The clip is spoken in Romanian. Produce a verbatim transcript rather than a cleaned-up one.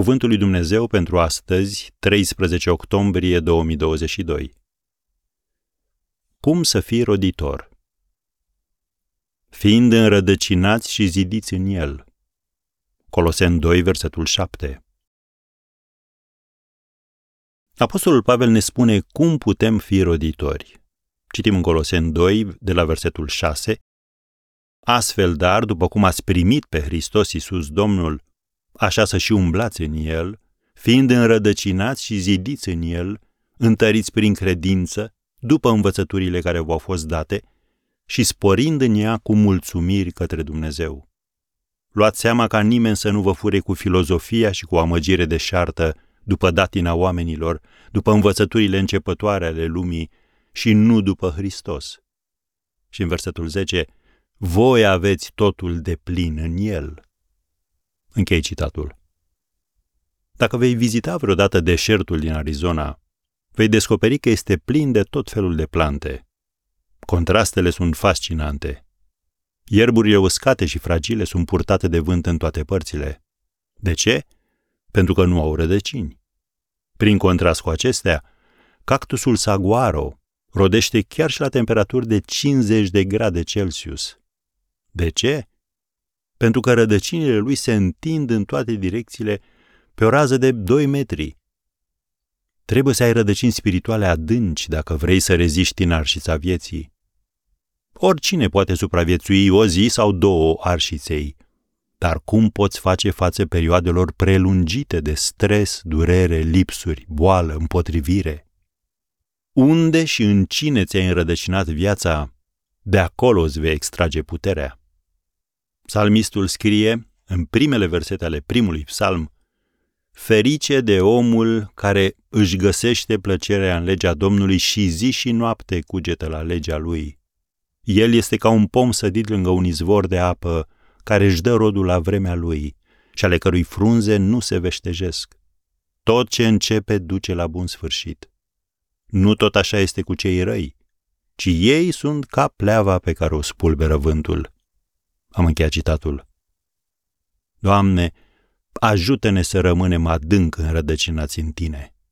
Cuvântul lui Dumnezeu pentru astăzi, treisprezece octombrie două mii douăzeci și doi. Cum să fii roditor? Fiind înrădăcinați și zidiți în el. Coloseni doi, versetul șapte. Apostolul Pavel ne spune cum putem fi roditori. Citim în Coloseni doi, de la versetul șase. Astfel, dar, după cum ați primit pe Hristos Iisus Domnul, așa să și umblați în el, fiind înrădăcinați și zidiți în el, întăriți prin credință, după învățăturile care v-au fost date, și sporind în ea cu mulțumiri către Dumnezeu. Luați seama ca nimeni să nu vă fure cu filozofia și cu amăgire deșartă, după datina oamenilor, după învățăturile începătoare ale lumii și nu după Hristos. Și în versetul zece, voi aveți totul de plin în el. Închei citatul. Dacă vei vizita vreodată deșertul din Arizona, vei descoperi că este plin de tot felul de plante. Contrastele sunt fascinante. Ierburile uscate și fragile sunt purtate de vânt în toate părțile. De ce? Pentru că nu au rădăcini. Prin contrast cu acestea, cactusul Saguaro rodește chiar și la temperaturi de cincizeci de grade Celsius. De ce? Pentru că rădăcinile lui se întind în toate direcțiile pe o rază de doi metri. Trebuie să ai rădăcini spirituale adânci dacă vrei să reziști în arșița vieții. Oricine poate supraviețui o zi sau două arșiței, dar cum poți face față perioadelor prelungite de stres, durere, lipsuri, boală, împotrivire? Unde și în cine ți-ai înrădăcinat viața, de acolo îți vei extrage puterea. Psalmistul scrie, în primele versete ale primului psalm, ferice de omul care își găsește plăcerea în legea Domnului și zi și noapte cugetă la legea lui. El este ca un pom sădit lângă un izvor de apă, care își dă rodul la vremea lui și ale cărui frunze nu se veștejesc. Tot ce începe duce la bun sfârșit. Nu tot așa este cu cei răi, ci ei sunt ca pleava pe care o spulberă vântul. Am încheiat citatul. Doamne, ajută-ne să rămânem adânc înrădăcinați în Tine.